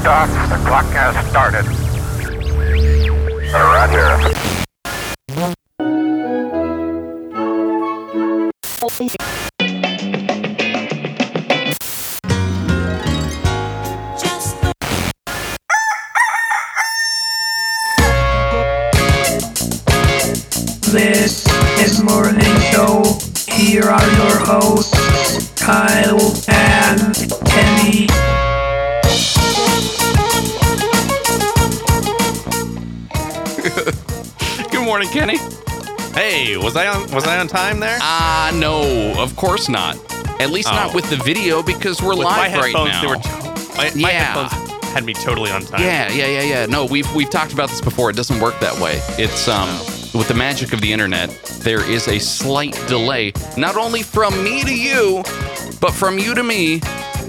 liftoff. The clock has started. Roger. This is Morning Show. Here are your hosts, Kyle and Kenny. Good morning, Kenny. Hey, was I on time there? No, of course not. At least not with the video, because we're with live right now. My headphones had me totally on time. Yeah. No, we've talked about this before. It doesn't work that way. It's with the magic of the internet, there is a slight delay, not only from me to you, but from you to me,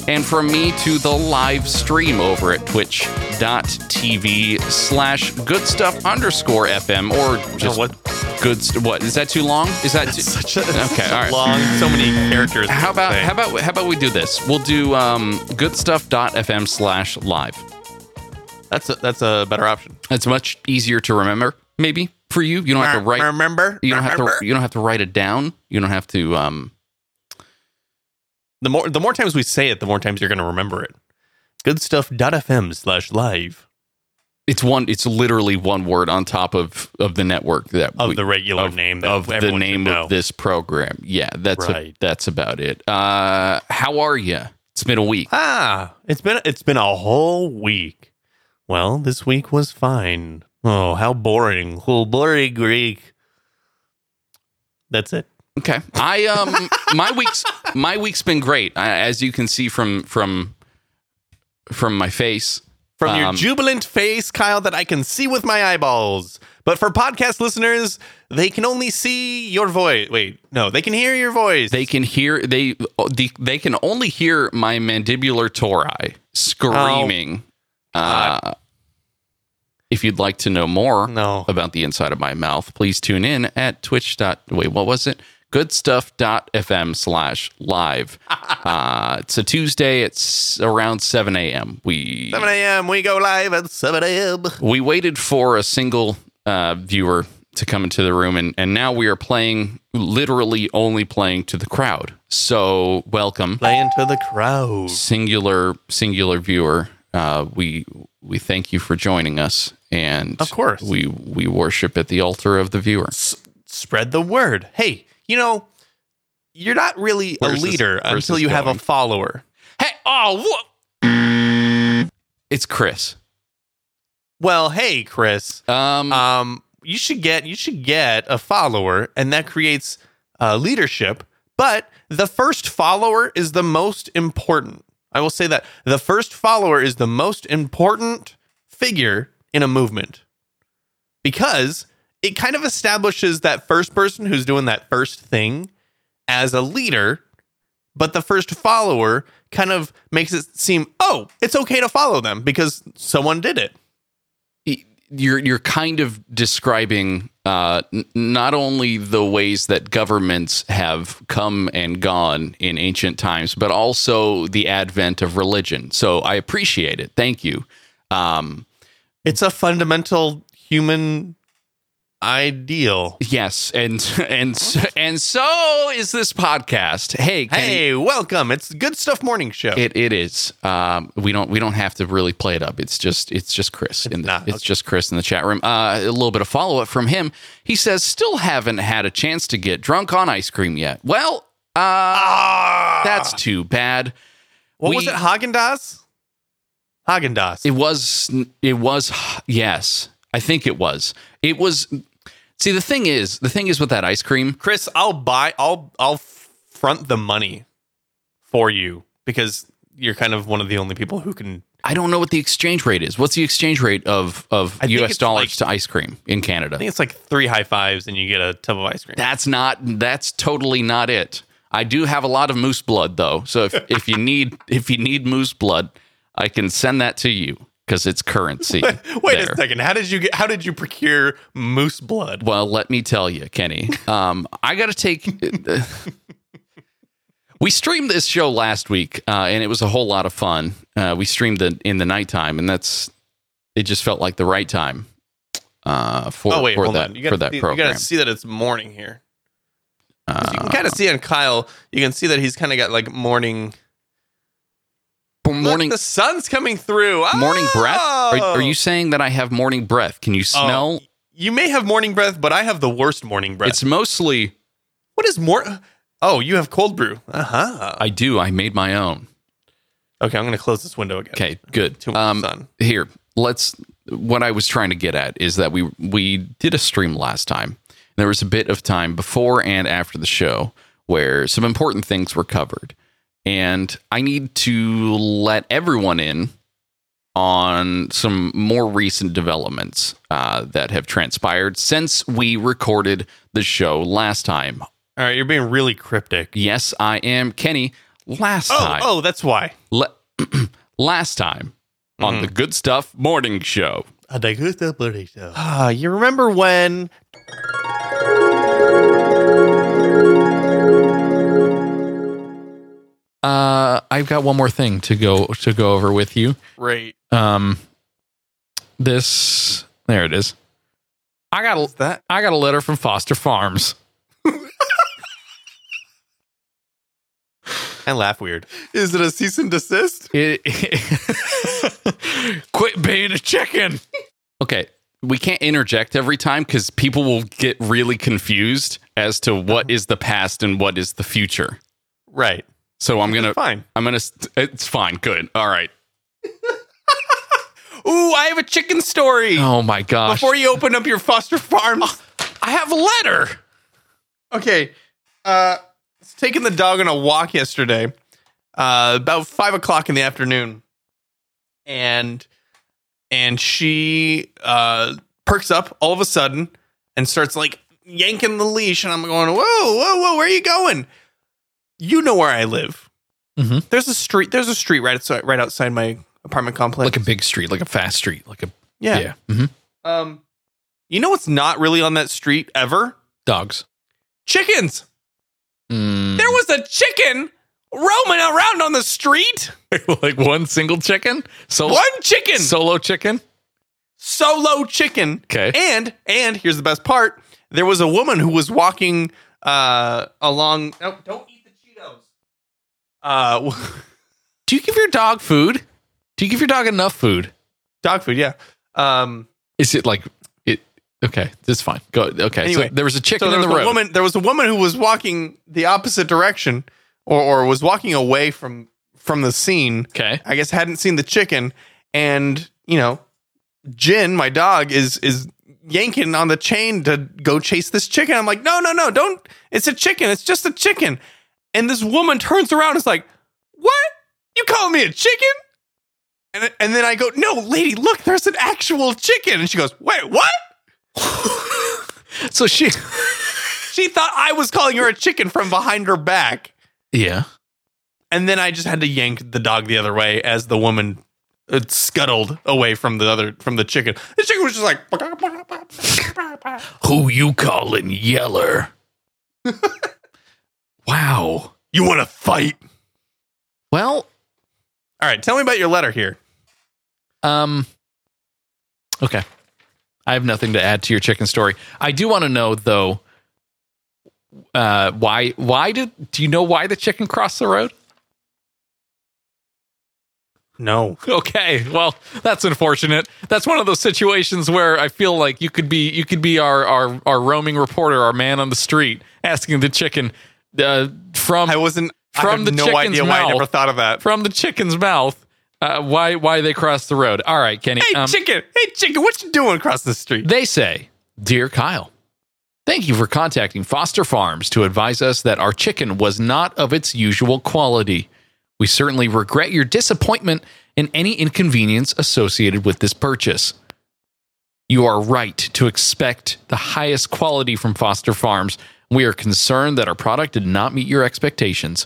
and from me to the live stream over at twitch.tv/goodstuff_FM, or just what is that too long? Is that too long? So many characters. How about we do this? We'll do GoodStuff.fm/live. That's a better option. That's much easier to remember, maybe. For you, you don't have to write. You don't have to write it down. You don't have to. The more times we say it, the more times you're going to remember it. GoodStuff.fm/live. It's literally one word on top of the network of this program. Yeah, that's about it. How are you? It's been a week. It's been a whole week. Well, this week was fine. Oh, how boring. Oh, boring Greek. That's it. Okay. I my week's been great. As you can see from my face. From your jubilant face, Kyle, that I can see with my eyeballs. But for podcast listeners, they can only see your voice. Wait, no, they can hear your voice. They can hear they can only hear my mandibular tori screaming. If you'd like to know more about the inside of my mouth, please tune in at GoodStuff.fm/live. It's a Tuesday. It's around 7 a.m. We go live at 7 a.m. We waited for a single viewer to come into the room, and now we are literally only playing to the crowd. So welcome. Playing to the crowd. Singular viewer. We thank you for joining us, and of course we worship at the altar of the viewer. Spread the word. Hey, you're not really a leader until you have a follower. Hey, it's Chris. Well, hey Chris, you should get a follower, and that creates leadership. But the first follower is the most important. I will say that the first follower is the most important figure in a movement, because it kind of establishes that first person who's doing that first thing as a leader, but the first follower kind of makes it seem, oh, it's okay to follow them because someone did it. You're kind of describing not only the ways that governments have come and gone in ancient times, but also the advent of religion. So I appreciate it. Thank you. It's a fundamental human ideal. Yes, and so is this podcast. Hey, welcome. It's Good Stuff Morning Show. It is. We don't have to really play it up. It's just Chris. Just Chris in the chat room. A little bit of follow up from him. He says, "Still haven't had a chance to get drunk on ice cream yet." Well, that's too bad. What was it? Häagen-Dazs? Häagen-Dazs. It was. Yes, I think it was. It was. See, the thing is with that ice cream, Chris, I'll front the money for you, because you're kind of one of the only people who can. I don't know what the exchange rate is. What's the exchange rate of US dollars to ice cream in Canada? I think it's like 3 high fives and you get a tub of ice cream. That's totally not it. I do have a lot of moose blood though. So if you need moose blood, I can send that to you. Because it's currency. Wait a second. How did you procure moose blood? Well, let me tell you, Kenny. I got to take. We streamed this show last week, and it was a whole lot of fun. We streamed it in the nighttime, and it just felt like the right time for that program. You got to see that it's morning here. You can kind of see on Kyle, you can see that he's kind of got like morning. Morning, look, the sun's coming through. Oh! Morning breath? Are you saying that I have morning breath? Can you smell? You may have morning breath, but I have the worst morning breath. It's mostly. What is more? Oh, you have cold brew. Uh-huh. I do. I made my own. Okay, I'm going to close this window again. Okay, good. Too much sun. Here, what I was trying to get at is that we did a stream last time. There was a bit of time before and after the show where some important things were covered. And I need to let everyone in on some more recent developments that have transpired since we recorded the show last time. All right, you're being really cryptic. Yes, I am. Kenny, last time. Oh, that's why. Last time on the Good Stuff Morning Show. The Good Stuff Morning Show. You remember when... I've got one more thing to go over with you. Right. There it is. I got a letter from Foster Farms. I laugh weird. Is it a cease and desist? Quit being a chicken. Okay. We can't interject every time because people will get really confused as to what is the past and what is the future. Right. So it's fine. Good. All right. Ooh, I have a chicken story. Oh my gosh. Before you open up your Foster Farms. I have a letter. Okay. Taking the dog on a walk yesterday, about 5 o'clock in the afternoon. And she perks up all of a sudden and starts like yanking the leash. And I'm going, whoa, where are you going? You know where I live. Mm-hmm. There's a street right outside my apartment complex. Like a big street, like a fast street. Yeah. Mm-hmm. You know what's not really on that street ever? Dogs. Chickens. Mm. There was a chicken roaming around on the street. Like one single chicken? One chicken. Solo chicken. Okay. And here's the best part. There was a woman who was walking along. No, don't eat the Cheetos. Do you give your dog food? Do you give your dog enough food? Dog food, yeah. Is it like it? Okay, this is fine. Go. Okay, anyway, so there was a chicken in the road. There was a woman who was walking the opposite direction. Or was walking away from the scene. Okay. I guess hadn't seen the chicken. And, you know, Jin, my dog, is yanking on the chain to go chase this chicken. I'm like, no, don't. It's a chicken. It's just a chicken. And this woman turns around and is like, what? You call me a chicken? And then I go, no, lady, look, there's an actual chicken. And she goes, wait, what? So she thought I was calling her a chicken from behind her back. Yeah. And then I just had to yank the dog the other way as the woman scuttled away from the chicken. The chicken was just like, who you calling yeller? Wow. You want to fight? Well. All right. Tell me about your letter here. Okay. I have nothing to add to your chicken story. I do want to know, though. Do you know why the chicken crossed the road? No. Okay. Well, that's unfortunate. That's one of those situations where I feel like you could be our roaming reporter, our man on the street, asking the chicken from the chicken's mouth why they crossed the road. All right, Kenny. Hey chicken, what you doing across the street? They say, dear Kyle, thank you for contacting Foster Farms to advise us that our chicken was not of its usual quality. We certainly regret your disappointment and any inconvenience associated with this purchase. You are right to expect the highest quality from Foster Farms. We are concerned that our product did not meet your expectations.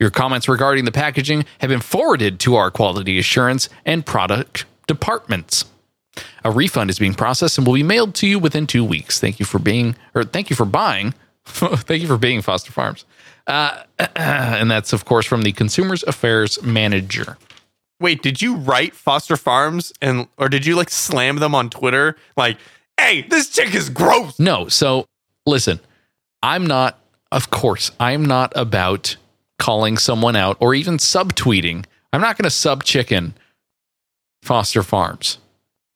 Your comments regarding the packaging have been forwarded to our quality assurance and product departments. A refund is being processed and will be mailed to you within 2 weeks. Thank you for buying Foster Farms. And that's, of course, from the Consumers Affairs Manager. Wait, did you write Foster Farms or did you like slam them on Twitter? Like, hey, this chick is gross. No. So listen, I'm not about calling someone out or even subtweeting. I'm not going to sub-chicken Foster Farms.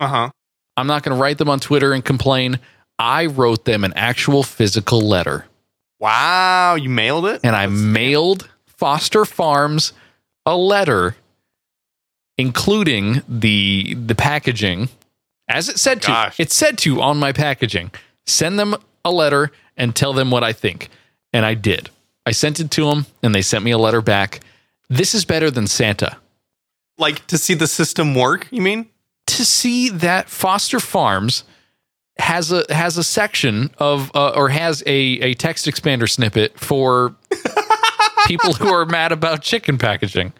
Uh-huh. I'm not going to write them on Twitter and complain. I wrote them an actual physical letter. Wow. You mailed it? And I mailed Foster Farms a letter, including the packaging, as it said to. It said to on my packaging, send them a letter and tell them what I think. And I did. I sent it to them, and they sent me a letter back. This is better than Santa. Like, to see the system work, you mean? To see that Foster Farms has a section of, or has a text expander snippet for people who are mad about chicken packaging.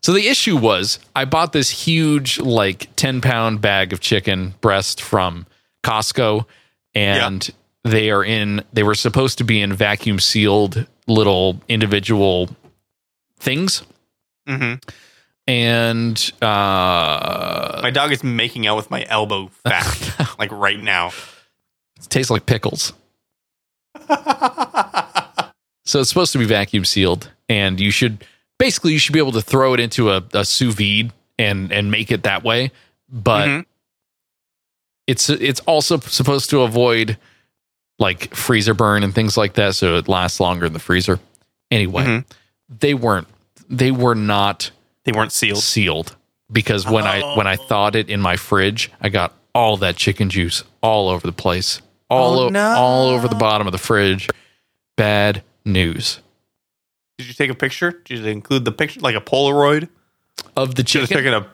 So the issue was, I bought this huge, like, 10-pound bag of chicken breast from Costco, and they were supposed to be in vacuum sealed little individual things. Mm-hmm. And my dog is making out with my elbow fat like right now. It tastes like pickles. So it's supposed to be vacuum sealed, and you should be able to throw it into a sous vide and make it that way. But it's also supposed to avoid like freezer burn and things like that, so it lasts longer in the freezer. Anyway, they weren't sealed because when I thawed it in my fridge, I got all that chicken juice all over the place, all over the bottom of the fridge. Bad news. Did you take a picture? Did you include the picture, like a Polaroid of the chicken? Just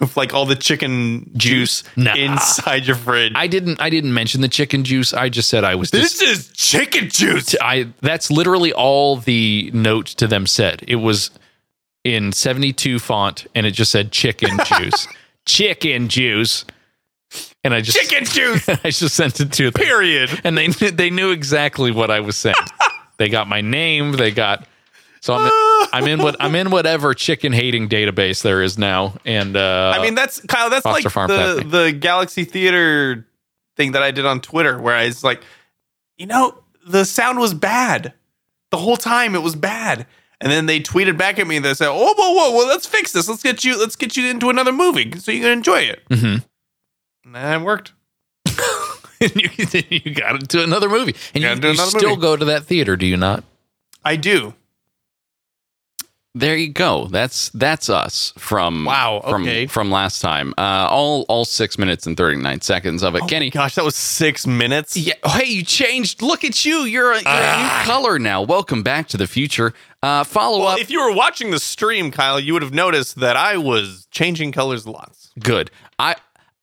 of like all the chicken juice inside your fridge. I didn't mention the chicken juice. I just said I was. This is chicken juice. That's literally all the note to them said. It was in 72 font, and it just said chicken juice, chicken juice. And I just chicken juice. I just sent it to them. Period. And they knew exactly what I was saying. They got my name. They got. So I'm in whatever chicken hating database there is now, and I mean that's Kyle. That's Foster like Farm the Galaxy Theater thing that I did on Twitter, where I was like, you know, the sound was bad the whole time. It was bad, and then they tweeted back at me. They said, "Oh, whoa, let's fix this. Let's get you into another movie so you can enjoy it." Mm-hmm. And it worked. You got into another movie, and you still go to that theater, do you not? I do. There you go. That's us from from last time. All 6 minutes and 39 seconds of it. Oh, Kenny, gosh, that was 6 minutes. Yeah. Hey, you changed. Look at you. You're a new color now. Welcome back to the future. Follow up. If you were watching the stream, Kyle, you would have noticed that I was changing colors lots. Good.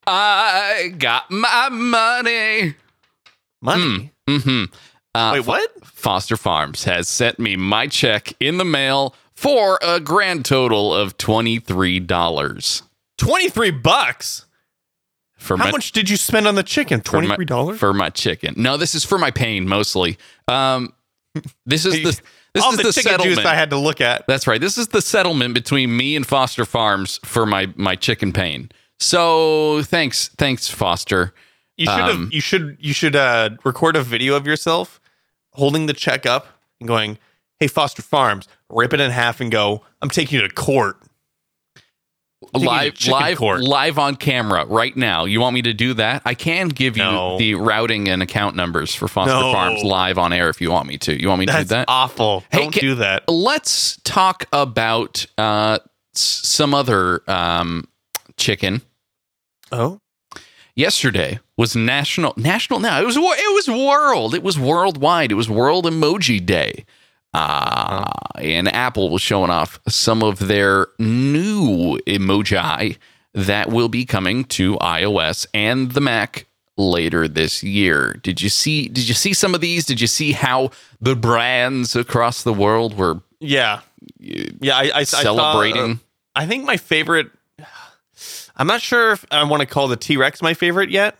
I got my money. Money. Wait, what? Foster Farms has sent me my check in the mail for a grand total of $23. $23? How much did you spend on the chicken? $23? For my chicken. No, this is for my pain, mostly. This is the chicken settlement juice I had to look at. That's right. This is the settlement between me and Foster Farms for my chicken pain. So thanks, Foster. You should you should record a video of yourself holding the check up and going, "Hey, Foster Farms," rip it in half and go, "I'm taking you to court." Live on camera right now. You want me to do that? I can give you the routing and account numbers for Foster Farms live on air if you want me to. You want me to do that? That's awful. Hey, don't do that. Let's talk about some other chicken. Oh. Yesterday was national. No, it was world. It was worldwide. It was World Emoji Day. And Apple was showing off some of their new emoji that will be coming to iOS and the Mac later this year. Did you see some of these? Did you see how the brands across the world were I celebrating? I think my favorite, I'm not sure if I want to call the T-Rex my favorite yet.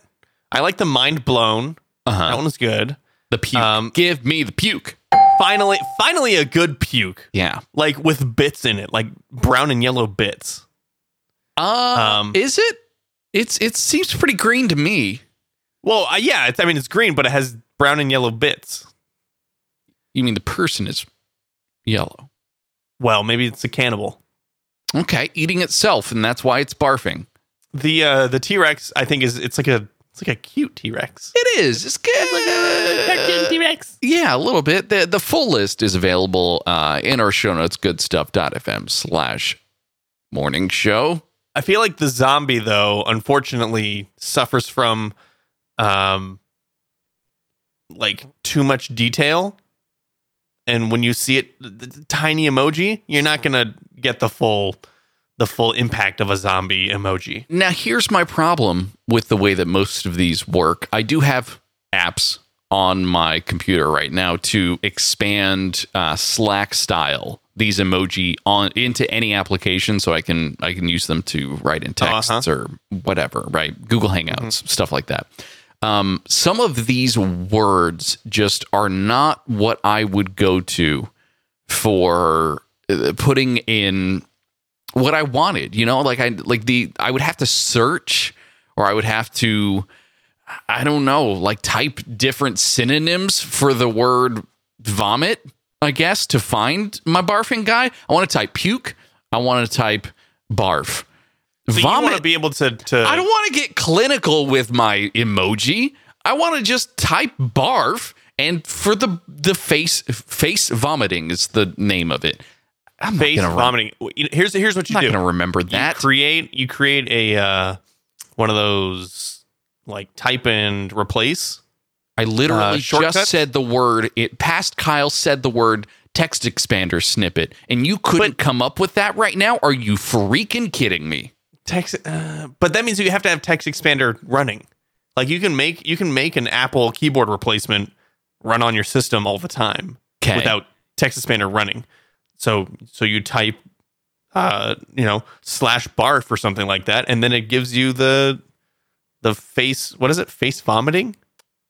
I like the Mind Blown. That one was good. The puke. Give me the puke. Finally a good puke. Yeah. Like with bits in it, like brown and yellow bits. Is it? It seems pretty green to me. Well, yeah, it's green, but it has brown and yellow bits. You mean the person is yellow? Well, maybe it's a cannibal. Okay, eating itself, and that's why it's barfing. The T-Rex, I think, it's like a cute T-Rex. It is. It's good. It's like a T-Rex. Yeah, a little bit. The full list is available in our show notes, goodstuff.fm/morning show. I feel like the zombie, though, unfortunately, suffers from like too much detail. And when you see it, the tiny emoji, you're not going to get the full impact of a zombie emoji. Now, here's my problem with the way that most of these work. I do have apps on my computer right now to expand Slack style these emoji on into any application, so I can use them to write in texts or whatever, right? Google Hangouts, stuff like that. Some of these words just are not what I would go to for putting in what I wanted, you know, I would have to search, or I would have to, I don't know, like type different synonyms for the word vomit, I guess, to find my barfing guy. I want to type puke. I want to type barf. So vomit. You want to be able to. I don't want to get clinical with my emoji. I want to just type barf, and for the face vomiting is the name of it. I'm face vomiting. Here's what you do. I'm not gonna remember that. You create a one of those like type and replace. I literally just said the word. It passed. Kyle said the word text expander snippet, and you couldn't come up with that right now. Are you freaking kidding me? Text, but that means you have to have text expander running. Like you can make an Apple keyboard replacement run on your system all the time without text expander running. So you type, /barf or something like that, and then it gives you the face. What is it? Face vomiting?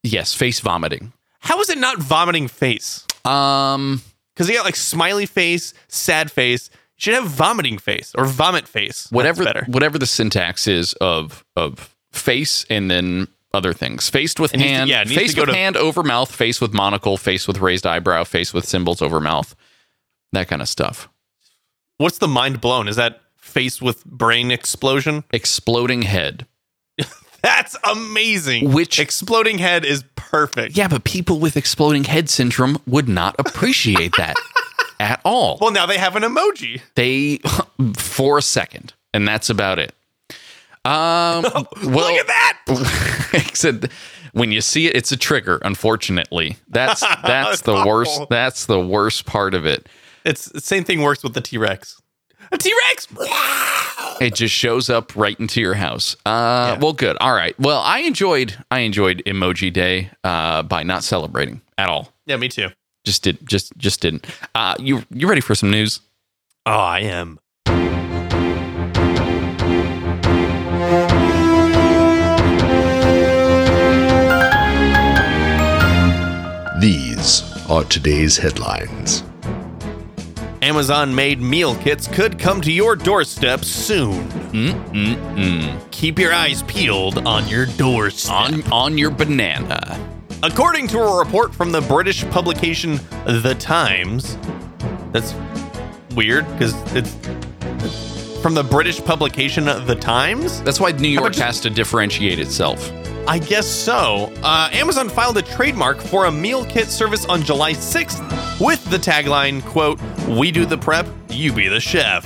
Yes, face vomiting. How is it not vomiting face? Because you got like smiley face, sad face. You should have vomiting face or vomit face. Whatever the syntax is of face, and then other things. Faced with hand. Faced with hand over mouth. Face with monocle. Face with raised eyebrow. Face with symbols over mouth. That kind of stuff. What's the mind blown? Is that face with brain explosion? Exploding head. That's amazing. Which exploding head is perfect. Yeah, but people with exploding head syndrome would not appreciate that at all. Well, now they have an emoji. They for a second, and that's about it. Well, look at that. Except when you see it, it's a trigger. Unfortunately, that's the awful. Worst. That's the worst part of it. It's the same thing works with the T-Rex. A T-Rex! It just shows up right into your house. Well, good. All right. Well, I enjoyed Emoji Day by not celebrating at all. Yeah, me too. Just didn't. You ready for some news? Oh, I am. These are today's headlines. Amazon-made meal kits could come to your doorstep soon. Keep your eyes peeled on your doorstep. On your banana. According to a report from the British publication The Times, that's weird because it's from the British publication The Times. That's why New York has to differentiate itself. I guess so. Amazon filed a trademark for a meal kit service on July 6th with the tagline, quote, "We do the prep, you be the chef."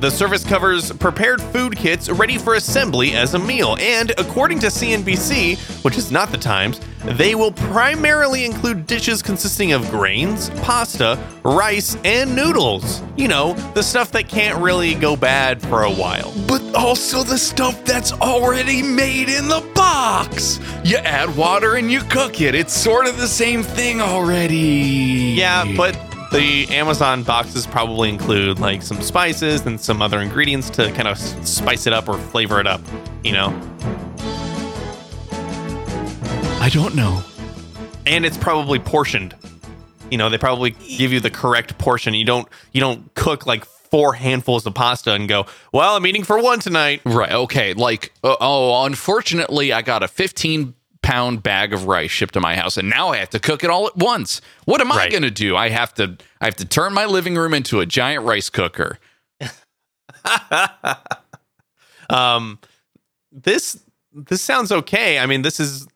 The service covers prepared food kits ready for assembly as a meal. And according to CNBC, which is not the Times, they will primarily include dishes consisting of grains, pasta, rice, and noodles. You know, the stuff that can't really go bad for a while. But also the stuff that's already made in the box. You add water and you cook it. It's sort of the same thing already. Yeah, but the Amazon boxes probably include like some spices and some other ingredients to kind of spice it up or flavor it up, you know? I don't know. And it's probably portioned. you know, they probably give you the correct portion. You don't cook like 4 handfuls of pasta and go, well, I'm eating for 1 tonight. Right. Okay. Like, unfortunately, I got a 15-pound bag of rice shipped to my house, and now I have to cook it all at once. What am I going to do? I have to turn my living room into a giant rice cooker. This sounds okay. I mean, this is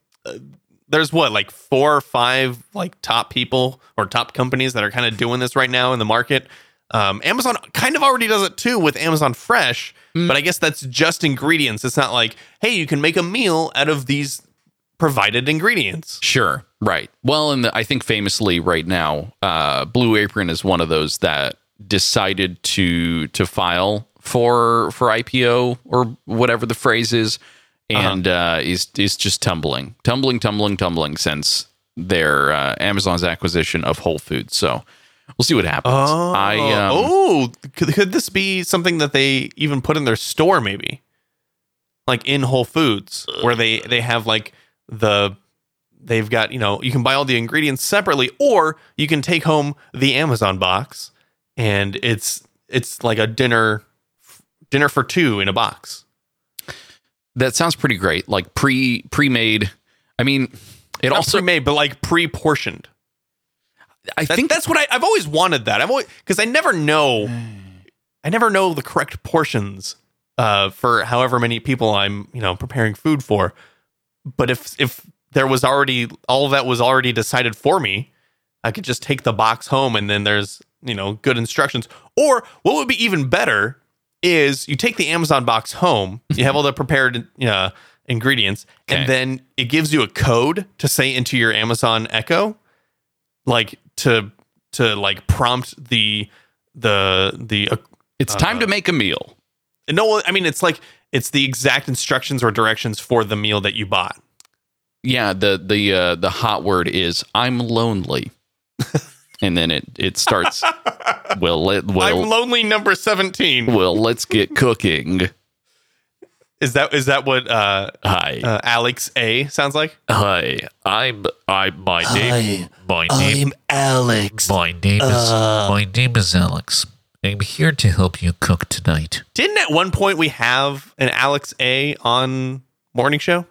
there's what, like 4 or 5 like top people or top companies that are kind of doing this right now in the market. Amazon kind of already does it too with Amazon Fresh, but I guess that's just ingredients. It's not like, hey, you can make a meal out of these provided ingredients. Sure. Right. Well, and I think famously right now, Blue Apron is one of those that decided to file for IPO or whatever the phrase is. And is just tumbling since their Amazon's acquisition of Whole Foods. So we'll see what happens. Could this be something that they even put in their store? Maybe like in Whole Foods, where they have like they've got, you know, you can buy all the ingredients separately, or you can take home the Amazon box, and it's like a dinner for 2 in a box. That sounds pretty great. Like pre-made. I mean, it also pre-made, but like pre-portioned. I think that's what I've always wanted that. Because I never know the correct portions for however many people I'm, you know, preparing food for. But if there was already all that was already decided for me, I could just take the box home, and then there's, you know, good instructions. Or what would be even better is you take the Amazon box home, you have all the prepared ingredients, okay, and then it gives you a code to say into your Amazon Echo, like to like prompt the it's time to make a meal. No, I mean, it's like it's the exact instructions or directions for the meal that you bought. Yeah, the hot word is I'm lonely. And then it starts. I'm lonely number 17. Well, let's get cooking. Is that what hi Alex A sounds like? Hi, I'm Alex. My name is Alex. I'm here to help you cook tonight. Didn't at one point we have an Alex A on morning show?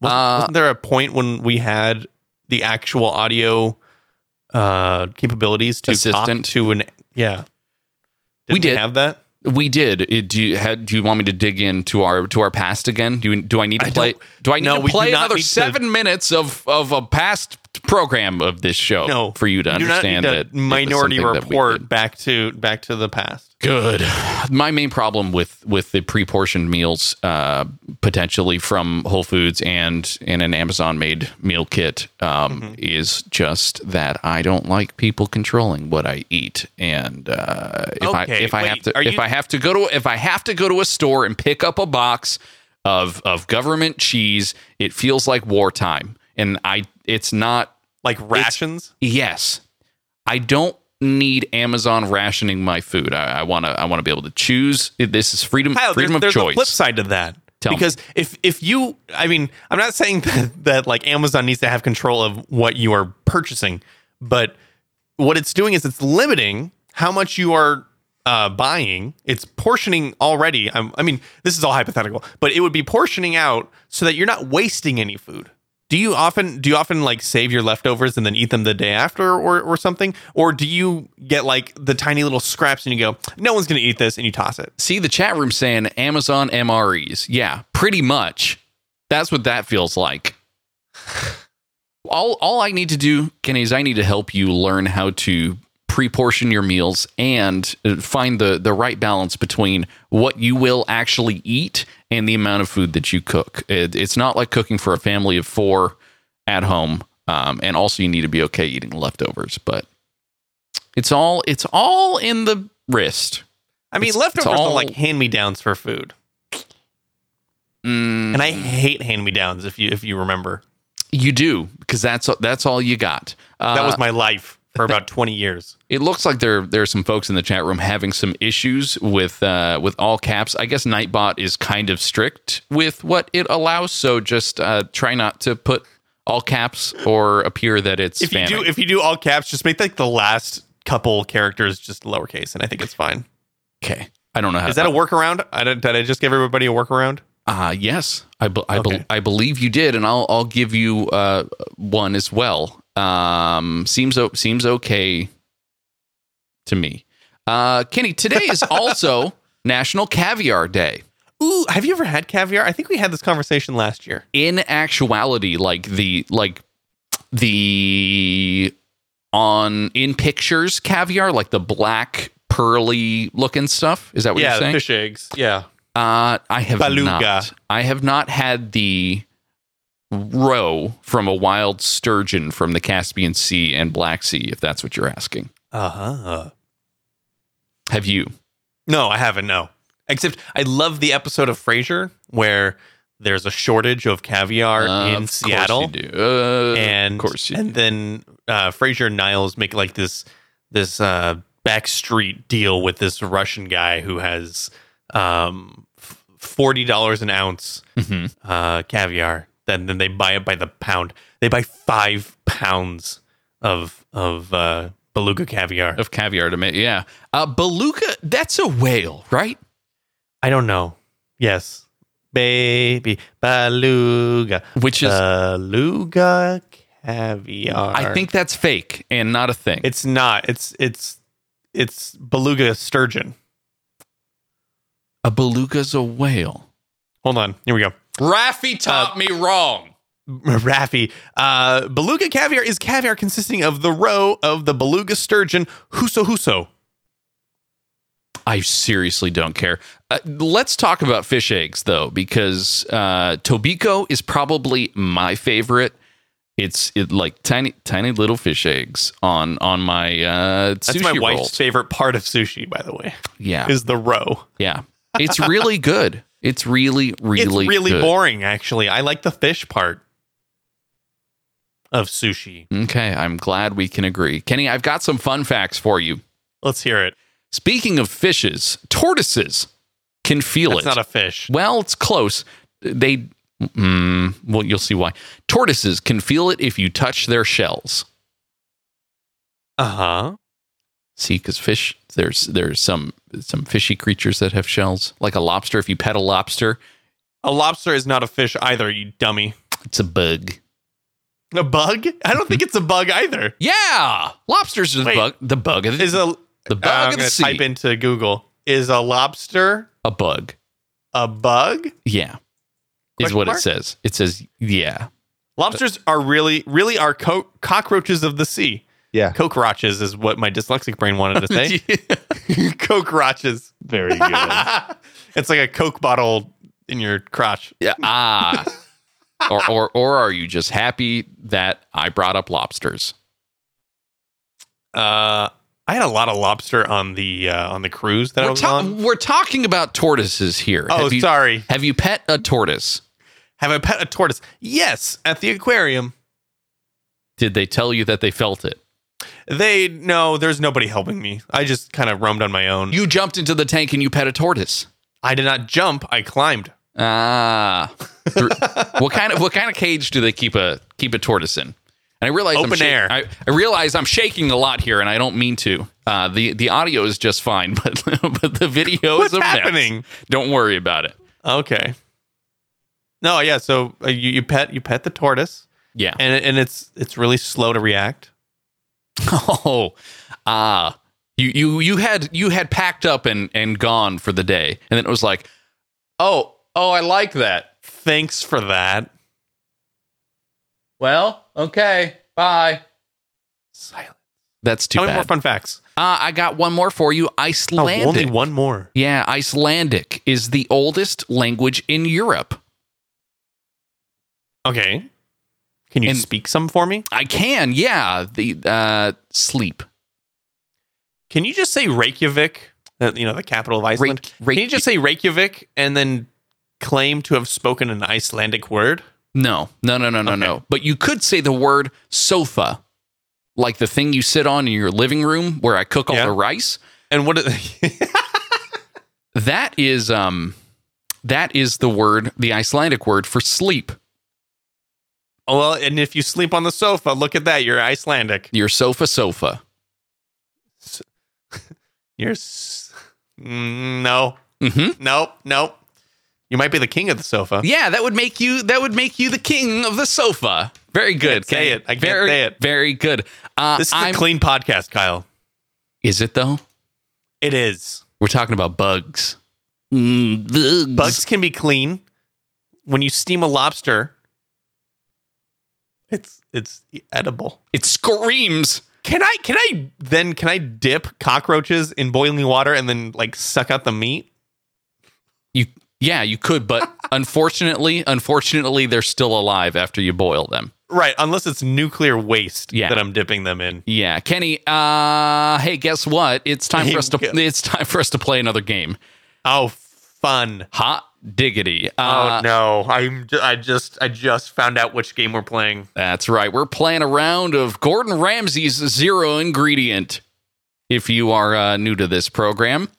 Wasn't there a point when we had the actual audio capabilities to assistant talk to an we have that? We did. Do you want me to dig into our past again? Do I need to play another 7 minutes of a past program of this show? No, for you to understand that Minority Report that back to the past. Good. My main problem with the pre-portioned meals potentially from Whole Foods and in an Amazon made meal kit is just that I don't like people controlling what I eat, and if I have to go to a store and pick up a box of government cheese, it feels like wartime. And it's not like rations. Yes, I don't need Amazon rationing my food. I want to be able to choose. This is freedom of choice. There's a flip side to that. Because I'm not saying that like Amazon needs to have control of what you are purchasing, but what it's doing is it's limiting how much you are buying. It's portioning already. I mean, this is all hypothetical, but it would be portioning out so that you're not wasting any food. Do you often like save your leftovers and then eat them the day after or something? Or do you get like the tiny little scraps and you go, no one's going to eat this, and you toss it? See the chat room saying Amazon MREs. Yeah, pretty much. That's what that feels like. All I need to do, Kenny, is I need to help you learn how to pre-portion your meals and find the right balance between what you will actually eat and the amount of food that you cook. It's not like cooking for a family of 4 at home, and also you need to be okay eating leftovers. But it's all in the wrist. I mean, leftovers are like hand-me-downs for food, and I hate hand-me-downs. If you remember, you do, because that's all you got. That was my life for about 20 years. It looks like there are some folks in the chat room having some issues with all caps. I guess Nightbot is kind of strict with what it allows, so just try not to put all caps or appear that it's spamming. If you do all caps, just make like the last couple characters just lowercase, and I think it's fine. Okay. I don't know how. Is that a workaround? Did I just give everybody a workaround? Yes. I believe you did, and I'll give you one as well. Seems okay to me. Kenny, today is also National Caviar Day. Ooh, have you ever had caviar? I think we had this conversation last year. In actuality, in pictures caviar, like the black pearly looking stuff. Is that what you're saying? Yeah, fish eggs. Yeah. I have not had the roe from a wild sturgeon from the Caspian Sea and Black Sea, if that's what you're asking. Uh-huh. Have you? No, I haven't. No. Except I love the episode of Frasier where there's a shortage of caviar in Seattle. Then Frasier and Niles make like this backstreet deal with this Russian guy who has $40 an ounce caviar. Then they buy it by the pound. They buy 5 pounds of beluga caviar. Of caviar to make, yeah. Beluga, that's a whale, right? I don't know. Yes. Baby. Beluga. Which is... Beluga caviar. I think that's fake and not a thing. It's not. It's beluga sturgeon. A beluga's a whale. Hold on. Here we go. Raffy taught me wrong. Raffy. Beluga caviar is caviar consisting of the roe of the beluga sturgeon huso. I seriously don't care. Let's talk about fish eggs, though, because Tobiko is probably my favorite. It's like tiny little fish eggs on my sushi. That's my wife's rolls. Favorite part of sushi, by the way. Yeah, is the roe. Yeah, it's really good. It's really good. Boring. Actually, I like the fish part of sushi. Okay, I'm glad we can agree, Kenny. I've got some fun facts for you. Let's hear it. Speaking of fishes, tortoises can feel it. It's not a fish. Well, it's close. Well, you'll see why. Tortoises can feel it if you touch their shells. Uh-huh. See, because fish, there's some fishy creatures that have shells. Like a lobster, if you pet a lobster. A lobster is not a fish either, you dummy. It's a bug. A bug? I don't think it's a bug either. Yeah! Lobsters are the bug. The bug is a... The bug I'm going to type into Google. Is a lobster a bug? A bug? Yeah. Is what it says. It says, yeah. Lobsters are really are cockroaches of the sea. Yeah. Cockroaches is what my dyslexic brain wanted to say. Cockroaches. Very good. It's like a Coke bottle in your crotch. Yeah. Ah. or are you just happy that I brought up lobsters? I had a lot of lobster on the cruise that I was on. We're talking about tortoises here. Oh, sorry. Have you pet a tortoise? Have I pet a tortoise? Yes, at the aquarium. Did they tell you that they felt it? No, there's nobody helping me. I just kind of roamed on my own. You jumped into the tank and you pet a tortoise. I did not jump. I climbed. Ah. What kind of cage do they keep a tortoise in? And I realize open air. I realize I'm shaking a lot here, and I don't mean to. The audio is just fine, but the video is a mess. What's happening? Don't worry about it. Okay. No, yeah. So you pet the tortoise. Yeah, and it's really slow to react. Oh, you had packed up and gone for the day, and then it was like, oh, I like that. Thanks for that. Well, okay, bye. Silence. That's too bad. How many more fun facts? I got one more for you. Icelandic. Oh, only one more. Yeah, Icelandic is the oldest language in Europe. Okay. Can you speak some for me? I can, yeah. The sleep. Can you just say Reykjavik? The capital of Iceland. Can you just say Reykjavik and then claim to have spoken an Icelandic word? No. But you could say the word sofa, like the thing you sit on in your living room where I cook all the rice. And what? That is the word, the Icelandic word for sleep. Well, and if you sleep on the sofa, look at that. You're Icelandic. Your sofa. No. Mm-hmm. Nope. You might be the king of the sofa. Yeah, that would make you the king of the sofa. Very good. Say it. I can't say it. Very good. This is a clean podcast, Kyle. Is it though? It is. We're talking about bugs. Bugs. Bugs can be clean. When you steam a lobster, it's edible. It screams. Can I dip cockroaches in boiling water and then like suck out the meat? You could, but unfortunately, they're still alive after you boil them. Right, unless it's nuclear waste that I'm dipping them in. Yeah, Kenny. Hey, guess what? It's time for us to play another game. Oh, fun! Hot diggity! Oh no! I just found out which game we're playing. That's right. We're playing a round of Gordon Ramsay's Zero Ingredient. If you are new to this program.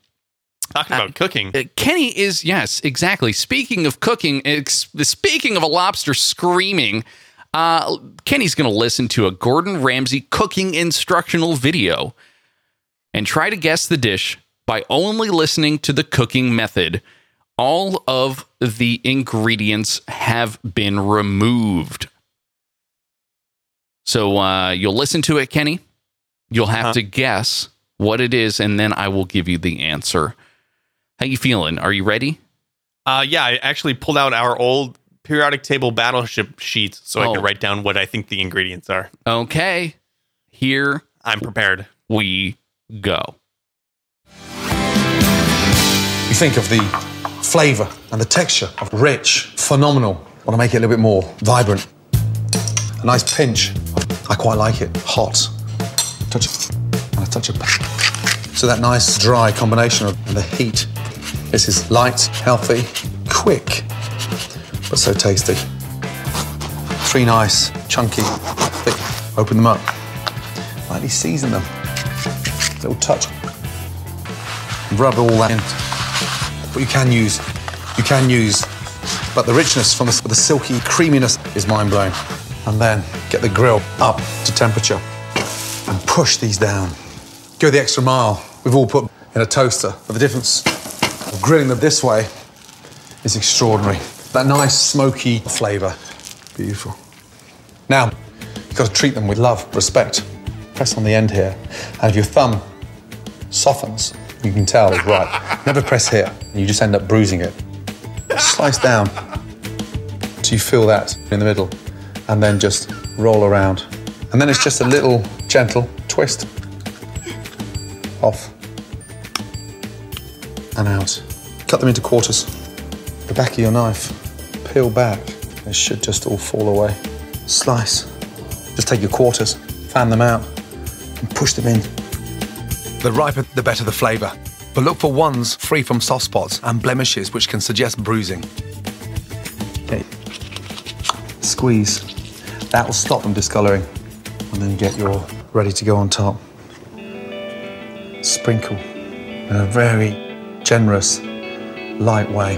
Talking about cooking. Kenny is, yes, exactly. Speaking of cooking, speaking of a lobster screaming, Kenny's going to listen to a Gordon Ramsay cooking instructional video and try to guess the dish by only listening to the cooking method. All of the ingredients have been removed. So you'll listen to it, Kenny. You'll have to guess what it is, and then I will give you the answer. How you feeling? Are you ready? Yeah, I actually pulled out our old periodic table battleship sheets so I can write down what I think the ingredients are. Okay. Here. I'm prepared. We go. You think of the flavor and the texture of rich, phenomenal. Want to make it a little bit more vibrant. A nice pinch. I quite like it. Hot. Touch of... So that nice, dry combination of the heat. This is light, healthy, quick, but so tasty. Three nice, chunky, thick. Open them up. Lightly season them. Little touch. Rub all that in. But you can use, but the richness from the silky creaminess is mind-blowing. And then get the grill up to temperature and push these down. Go the extra mile. We've all put in a toaster, but the difference of grilling them this way is extraordinary. That nice smoky flavor. Beautiful. Now, you've got to treat them with love, respect. Press on the end here, and if your thumb softens, you can tell it's right. Never press here, and you just end up bruising it. Slice down till you feel that in the middle, and then just roll around. And then it's just a little gentle twist. Off. And out. Cut them into quarters. The back of your knife. Peel back. They should just all fall away. Slice. Just take your quarters, fan them out, and push them in. The riper, the better the flavour. But look for ones free from soft spots and blemishes which can suggest bruising. Okay. Squeeze. That will stop them discolouring. And then get your ready to go on top. Sprinkle in a very generous, light way.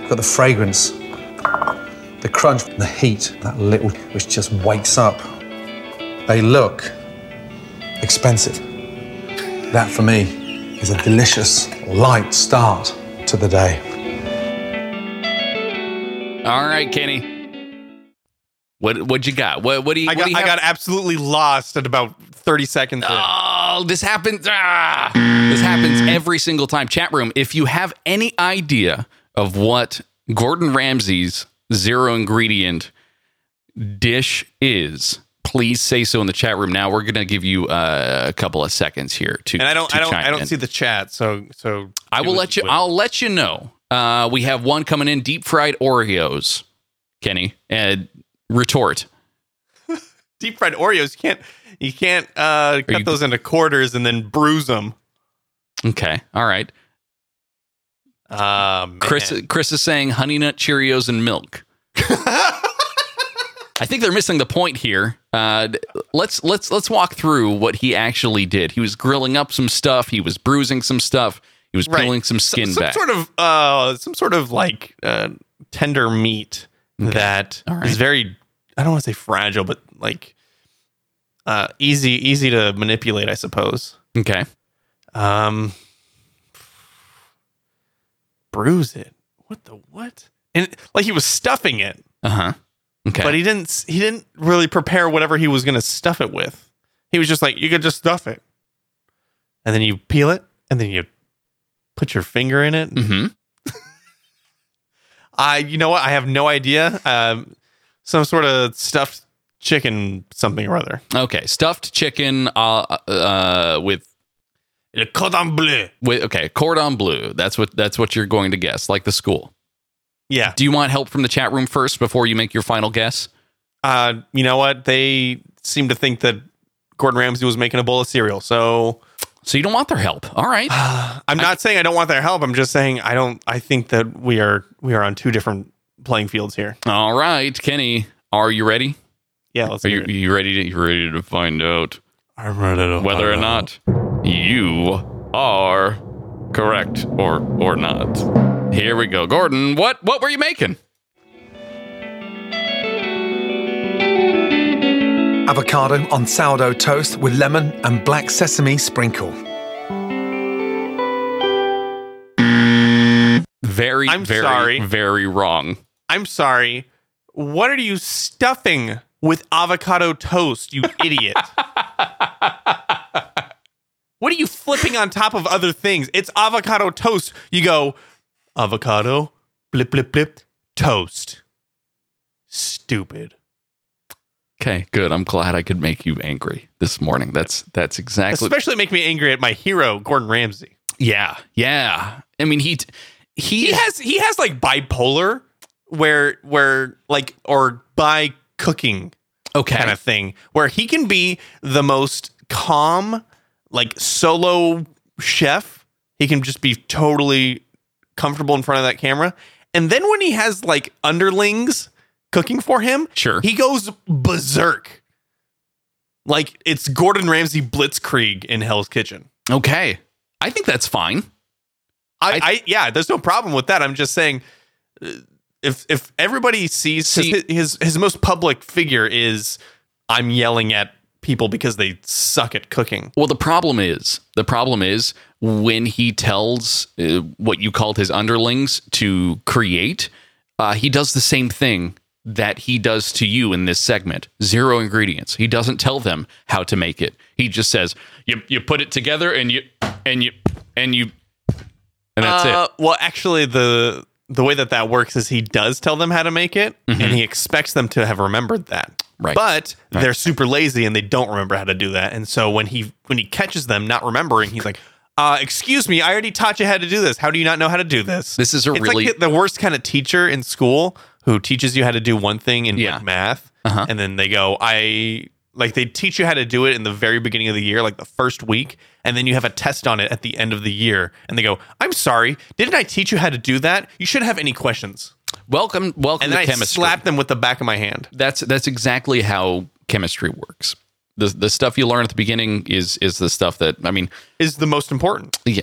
You've got the fragrance, the crunch, the heat, that little which just wakes up. They look expensive. That for me is a delicious, light start to the day. All right, Kenny. What you got? I got absolutely lost at about 30 seconds. Oh, this happens. This happens every single time. Chat room, if you have any idea of what Gordon Ramsay's zero ingredient dish is, please say so in the chat room. Now we're going to give you a couple of seconds here to chime in. I don't see the chat, so I will let you. I'll let you know. We have one coming in: deep fried Oreos, Kenny. Retort. Deep fried Oreos. You can't cut those into quarters and then bruise them. Okay. All right. Chris is saying Honey Nut Cheerios and milk. I think they're missing the point here. Let's walk through what he actually did. He was grilling up some stuff. He was bruising some stuff. He was peeling some skin back. Some sort of like tender meat. Okay. That is very I don't want to say fragile, but like easy to manipulate, I suppose. Okay. Bruise it. What? And like he was stuffing it. Uh-huh. Okay. But he didn't really prepare whatever he was going to stuff it with. He was just like, you could just stuff it. And then you peel it and then you put your finger in it. Mm-hmm. You know what? I have no idea. Some sort of stuffed chicken something or other. Okay. Stuffed chicken with le cordon bleu. Cordon bleu. That's what you're going to guess, like the school. Yeah. Do you want help from the chat room first before you make your final guess? You know what? They seem to think that Gordon Ramsay was making a bowl of cereal, so you don't want their help. All right. I'm not saying I don't want their help. I'm just saying I think that we are on two different playing fields here. All right, Kenny, are you ready? Yeah, let's hear it. You ready to find out? I'm ready to whether or not you are correct or not. Here we go. Gordon, what were you making? Avocado on sourdough toast with lemon and black sesame sprinkle. Very wrong. I'm sorry. What are you stuffing with avocado toast, you idiot? What are you flipping on top of other things? It's avocado toast. You go, avocado, blip, blip, blip, toast. Stupid. Okay, good. I'm glad I could make you angry this morning. That's exactly... Especially make me angry at my hero, Gordon Ramsay. Yeah. I mean, he has like bipolar where like, or by cooking kind of thing, where he can be the most calm, like solo chef. He can just be totally comfortable in front of that camera. And then when he has like underlings cooking for him, sure, he goes berserk. Like it's Gordon Ramsay blitzkrieg in Hell's Kitchen. Okay. I think that's fine. I there's no problem with that. I'm just saying if everybody his most public figure is I'm yelling at people because they suck at cooking. Well, the problem is when he tells what you called his underlings to create, he does the same thing that he does to you in this segment. Zero ingredients. He doesn't tell them how to make it. He just says, you put it together and you. And that's it. Well, actually, the way that works is he does tell them how to make it, mm-hmm. and he expects them to have remembered that. Right. But they're super lazy, and they don't remember how to do that. And so when he catches them not remembering, he's like, excuse me, I already taught you how to do this. How do you not know how to do this? This is really... like the worst kind of teacher in school who teaches you how to do one thing in like math, uh-huh. and then they go, they teach you how to do it in the very beginning of the year, like the first week, and then you have a test on it at the end of the year, and they go, I'm sorry, didn't I teach you how to do that? You shouldn't have any questions. Welcome and then to chemistry. I slap them with the back of my hand. That's exactly how chemistry works. The stuff you learn at the beginning is the stuff that, I mean... is the most important. Yeah,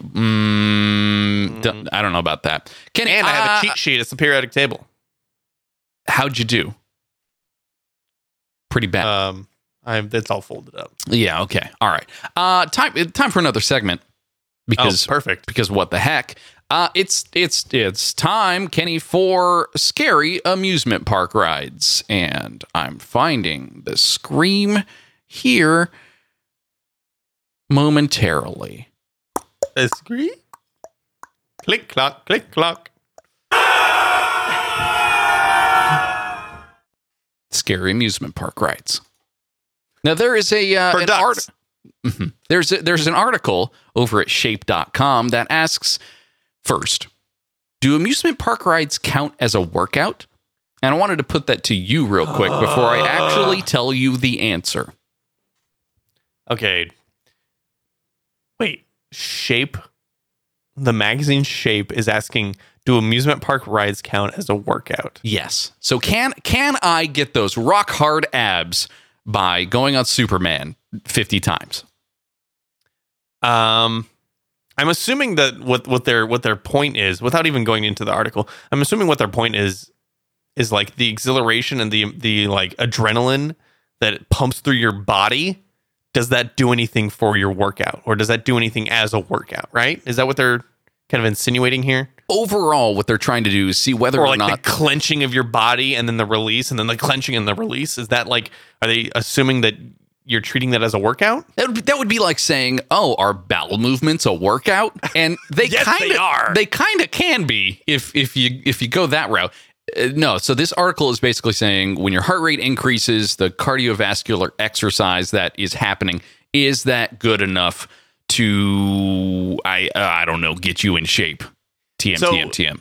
I don't know about that. I have a cheat sheet. It's a periodic table. How'd you do? Pretty bad. That's all folded up. Yeah, okay. All right. Time for another segment. Because perfect. Because what the heck? It's time, Kenny, for scary amusement park rides. And I'm finding the scream here momentarily. A scream? Click, clock, click, clock. Scary amusement park rides. Now there is an article. Mm-hmm. There's an article over at shape.com that asks, first, do amusement park rides count as a workout? And I wanted to put that to you real quick before I actually tell you the answer. Okay. Wait, Shape, the magazine Shape, is asking, do amusement park rides count as a workout? Yes. So can I get those rock hard abs by going on Superman 50 times? I'm assuming that what their point is, without even going into the article, I'm assuming what their point is like the exhilaration and the like adrenaline that it pumps through your body. Does that do anything for your workout, or does that do anything as a workout? Right? Is that what they're kind of insinuating here? Overall, what they're trying to do is see whether or not the clenching of your body and then the release, and then the clenching and the release. Is that like, are they assuming that you're treating that as a workout? That would be like saying, "Oh, are bowel movements a workout?" And they yes, kind of are. They kind of can be if you go that route. No, so this article is basically saying when your heart rate increases, the cardiovascular exercise that is happening, is that good enough to I don't know, get you in shape? TM.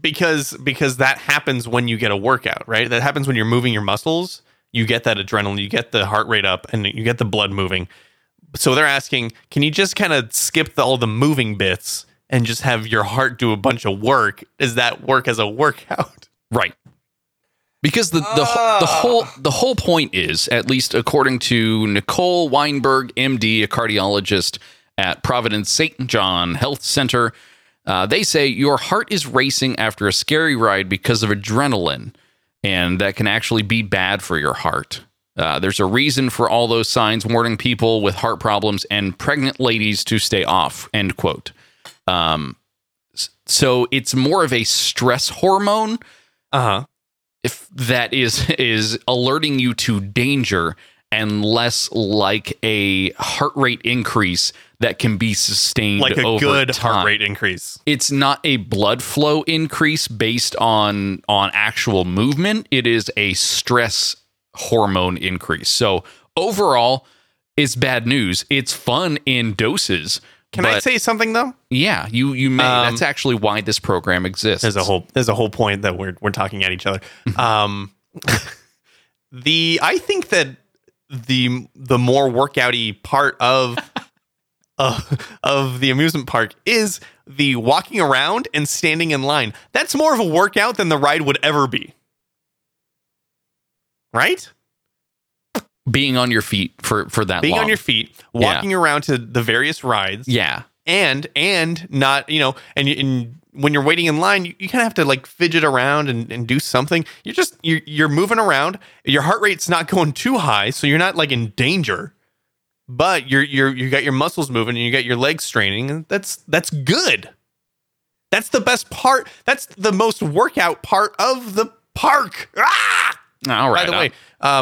Because that happens when you get a workout, right? That happens when you're moving your muscles. You get that adrenaline, you get the heart rate up, and you get the blood moving. So they're asking, can you just kind of skip all the moving bits and just have your heart do a bunch of work? Does that work as a workout? Right. Because the whole point is, at least according to Nicole Weinberg, MD, a cardiologist at Providence St. John Health Center, they say your heart is racing after a scary ride because of adrenaline. And that can actually be bad for your heart. There's a reason for all those signs warning people with heart problems and pregnant ladies to stay off, end quote. So it's more of a stress hormone if that is alerting you to danger, and less like a heart rate increase that can be sustained over time. Like a good heart rate increase. It's not a blood flow increase based on actual movement. It is a stress hormone increase. So overall, it's bad news. It's fun in doses. Can I say something, though? Yeah, you may. That's actually why this program exists. There's a whole point that we're talking at each other. I think that the more workout-y part of the amusement park is the walking around and standing in line. That's more of a workout than the ride would ever be. Right? Being on your feet for that long. Being on your feet, walking around to the various rides. Yeah. And not, you know, and when you're waiting in line, you kind of have to like fidget around and do something. You're moving around. Your heart rate's not going too high, so you're not like in danger. But you got your muscles moving and you got your legs straining, and that's good. That's the best part. That's the most workout part of the park. Ah! All right. By the way,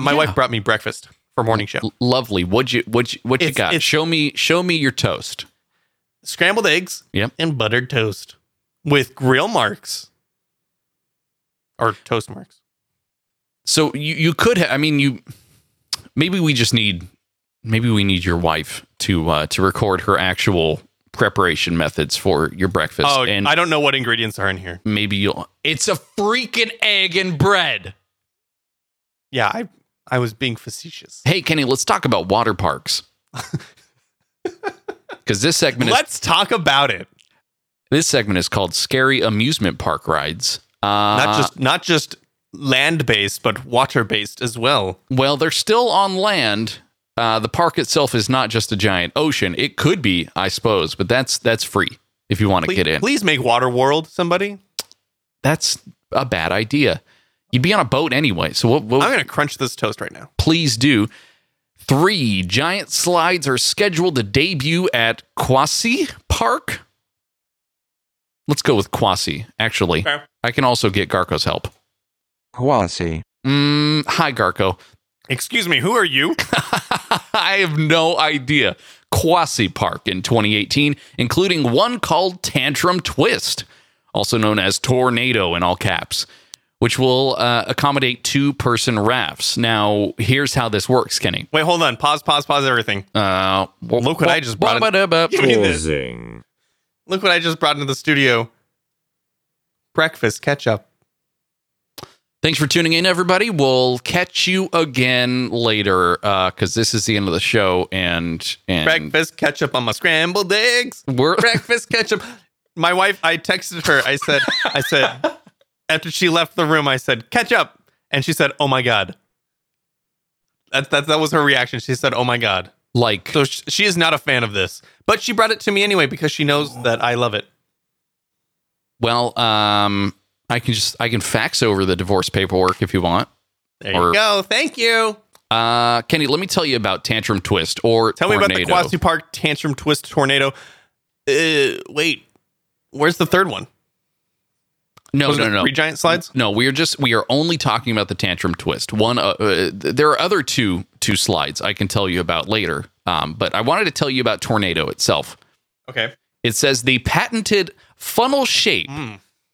my wife brought me breakfast for morning show. Lovely. What you got? Show me your toast. Scrambled eggs. Yep. And buttered toast with grill marks or toast marks. So you could have. I mean, maybe we need your wife to record her actual preparation methods for your breakfast. Oh, and I don't know what ingredients are in here. Maybe you'll. It's a freaking egg and bread. Yeah, I was being facetious. Hey, Kenny, let's talk about water parks. Because this segment is... Let's talk about it. This segment is called Scary Amusement Park Rides. Not just land-based, but water-based as well. Well, they're still on land. The park itself is not just a giant ocean. It could be, I suppose, but that's free if you want to get in. Please make Water World, somebody. That's a bad idea. You'd be on a boat anyway, so I'm going to crunch this toast right now. Please do. 3 giant slides are scheduled to debut at Kwasi Park. Let's go with Kwasi, actually. Okay. I can also get Garko's help. Kwasi. Hi, Garko. Excuse me, who are you? I have no idea. Kwasi Park in 2018, including one called Tantrum Twist, also known as Tornado in all caps, which will accommodate 2-person rafts. Now, here's how this works, Kenny. Wait, hold on. Pause everything. Look what I just brought in. Look what I just brought into the studio. Breakfast ketchup. Thanks for tuning in, everybody. We'll catch you again later, because this is the end of the show. And breakfast ketchup on my scrambled eggs. Breakfast ketchup. My wife, I texted her. I said... After she left the room, I said, catch up. And she said, oh, my God. That was her reaction. She said, oh, my God. Like, so she is not a fan of this, but she brought it to me anyway because she knows that I love it. Well, I can fax over the divorce paperwork if you want. There you go. Thank you. Kenny, let me tell you about Tantrum Twist or Tell Tornado. Me about the Kwasi Park Tantrum Twist Tornado. Wait, where's the third one? No. Three giant slides? No, we are only talking about the Tantrum Twist. One, there are other two slides I can tell you about later. But I wanted to tell you about Tornado itself. Okay. It says the patented funnel shape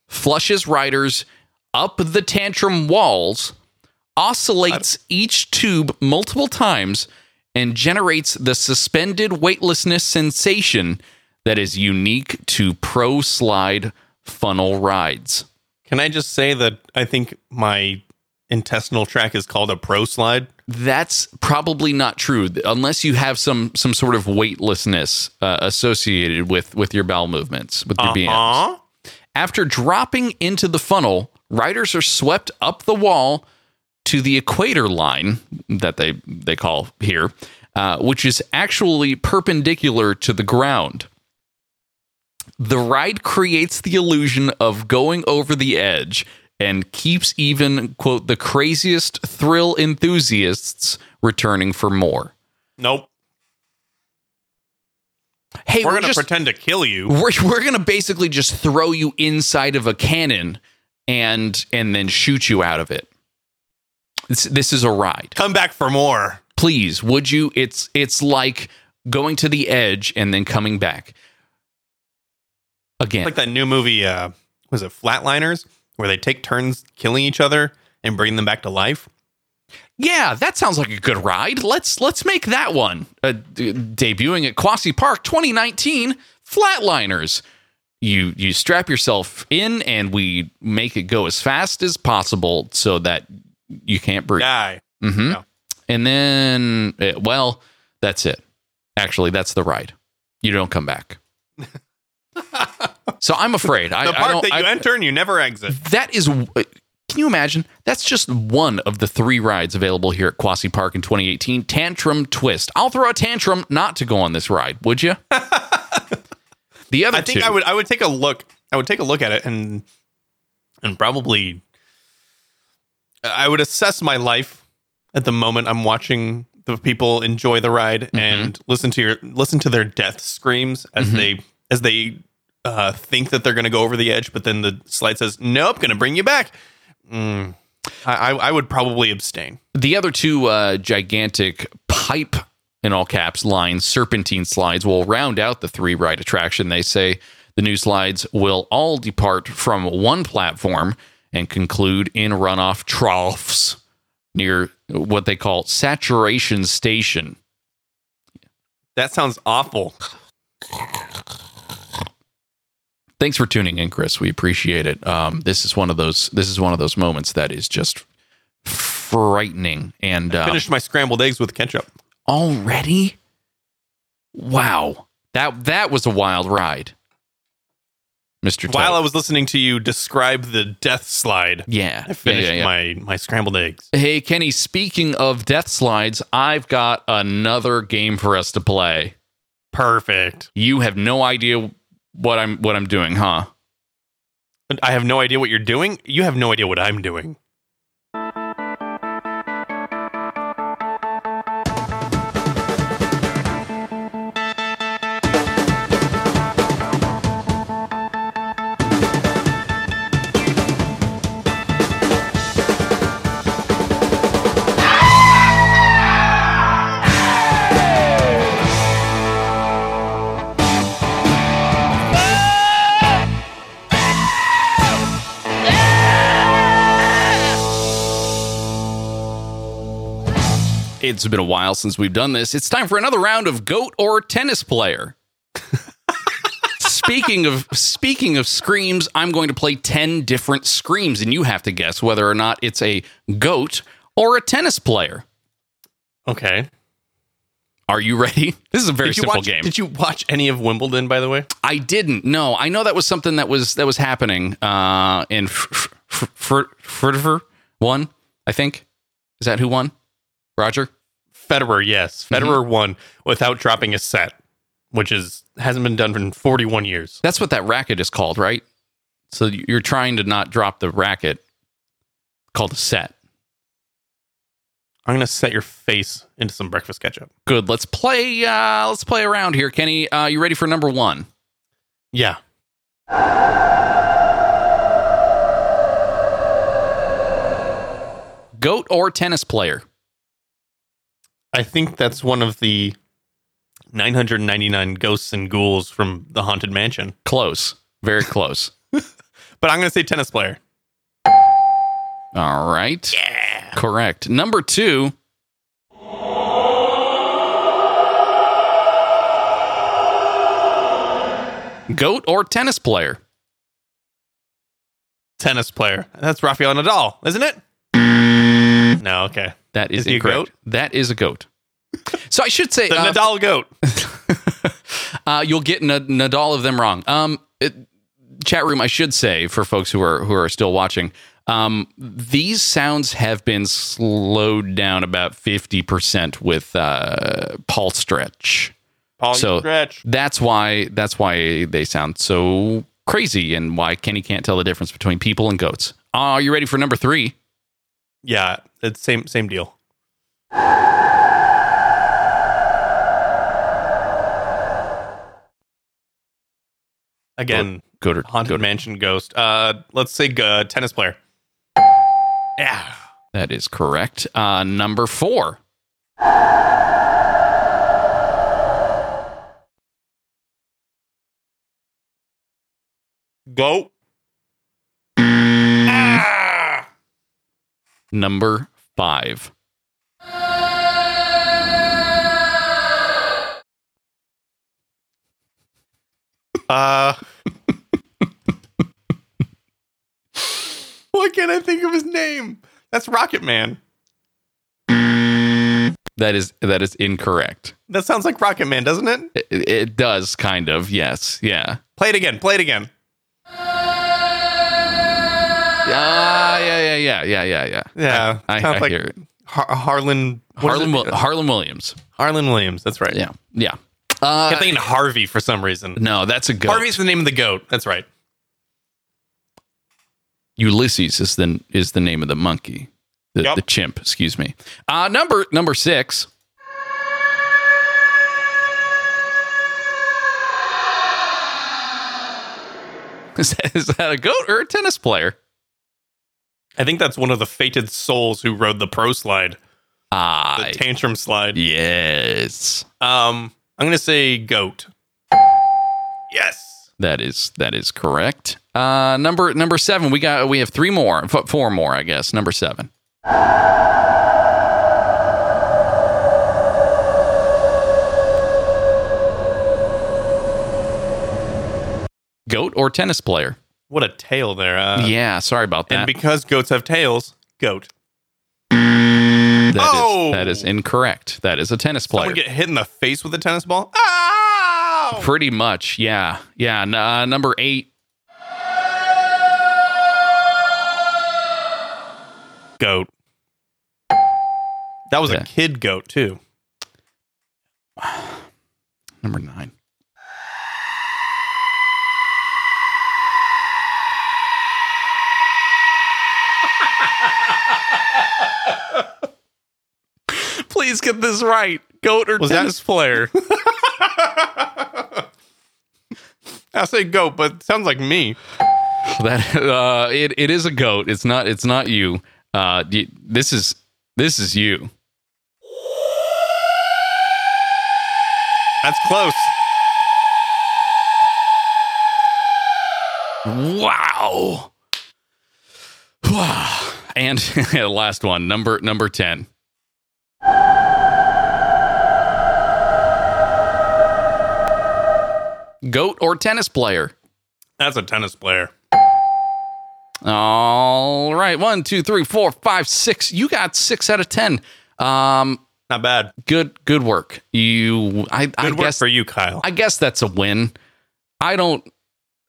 flushes riders up the tantrum walls, oscillates each tube multiple times, and generates the suspended weightlessness sensation that is unique to pro slide funnel rides. Can I just say that I think my intestinal tract is called a pro slide? That's probably not true unless you have some sort of weightlessness associated with your bowel movements, with your BMs. After dropping into the funnel, riders are swept up the wall to the equator line that they call here, which is actually perpendicular to the ground. The ride creates the illusion of going over the edge and keeps even, quote, the craziest thrill enthusiasts returning for more. Nope. Hey, we're going to pretend to kill you. We're going to basically just throw you inside of a cannon and then shoot you out of it. This is a ride. Come back for more. Please, would you? It's like going to the edge and then coming back. Again. It's like that new movie, was it Flatliners? Where they take turns killing each other and bring them back to life. Yeah, that sounds like a good ride. Let's make that one. Debuting at Kwasi Park 2019, Flatliners. You strap yourself in and we make it go as fast as possible so that you can't breathe. Die. Mm-hmm. No. And then, that's it. Actually, that's the ride. You don't come back. So I'm afraid the part that you enter and you never exit. That is, can you imagine? That's just one of the three rides available here at Kwasi Park in 2018. Tantrum Twist. I'll throw a tantrum not to go on this ride, would you? The other, I think, two. I would take a look. I would take a look at it and probably I would assess my life at the moment. I'm watching the people enjoy the ride and listen to their death screams as they think that they're going to go over the edge, but then the slide says, nope, going to bring you back. I would probably abstain. The other two gigantic pipe, in all caps, line serpentine slides will round out the three ride attraction. They say the new slides will all depart from one platform and conclude in runoff troughs near what they call Saturation Station. That sounds awful. Thanks for tuning in, Chris. We appreciate it. This is one of those moments that is just frightening. And I finished my scrambled eggs with ketchup already. Wow, that was a wild ride, Mr. While Tavor. I was listening to you describe the death slide, I finished my scrambled eggs. Hey, Kenny. Speaking of death slides, I've got another game for us to play. Perfect. You have no idea what I'm doing, huh? I have no idea what you're doing. You have no idea what I'm doing. It's been a while since we've done this. It's time for another round of Goat or Tennis Player. Speaking of screams, I'm going to play 10 different screams, and you have to guess whether or not it's a goat or a tennis player. Okay. Are you ready? This is a very simple game. Did you watch any of Wimbledon, by the way? I didn't. No, I know that was something that was happening in Federer won, I think. Is that who won? Roger? Federer, yes. Federer won without dropping a set, which hasn't been done for 41 years. That's what that racket is called, right? So you're trying to not drop the racket called a set. I'm going to set your face into some breakfast ketchup. Good. Let's play around here, Kenny. You ready for number one? Yeah. Goat or tennis player? I think that's one of the 999 ghosts and ghouls from the Haunted Mansion. Close. Very close. But I'm going to say tennis player. All right. Yeah. Correct. Number two. Goat or tennis player? Tennis player. That's Rafael Nadal, isn't it? No, okay. That is a goat. That is a goat. So I should say... the Nadal goat. You'll get Nadal of them wrong. Chat room, I should say, for folks who are still watching, these sounds have been slowed down about 50% with Paul Stretch. That's why they sound so crazy and why Kenny can't tell the difference between people and goats. Are you ready for number three? Yeah, it's same deal. Again, Haunted Mansion ghost. Let's say tennis player. Yeah, that is correct. Number four. Goat. Ah! Number five. Why can't I think of his name? That's Rocket Man. That is incorrect. That sounds like Rocket Man, doesn't it? It does, kind of. Yes. Yeah. Play it again. Yeah. I hear it. Harlan Williams. Harlan Williams. That's right. Yeah. I kept thinking Harvey for some reason. No, that's a goat. Harvey's the name of the goat. That's right. Ulysses is the name of the monkey. The chimp, excuse me. Number six. Is that a goat or a tennis player? I think that's one of the fated souls who rode the pro slide. The tantrum slide. Yes. I'm going to say goat. Yes. That is correct. Number seven. We have four more, I guess. Number seven. Goat or tennis player? What a tail there. Yeah, sorry about that. And because goats have tails, goat. That is incorrect. That is a tennis player. Someone get hit in the face with a tennis ball? Oh! Pretty much, yeah. Yeah, number eight. Goat. That was a kid goat, too. Number nine. Please get this right. Goat or tennis player? I say goat, but it sounds like me. That it is a goat. It's not you. This is you. That's close. Wow. And last one, number 10. Goat or tennis player? That's a tennis player. All right. 1, 2, 3, 4, 5, 6. You got 6 out of 10. Not bad. Good work. Good work for you, Kyle. I guess that's a win. I'm going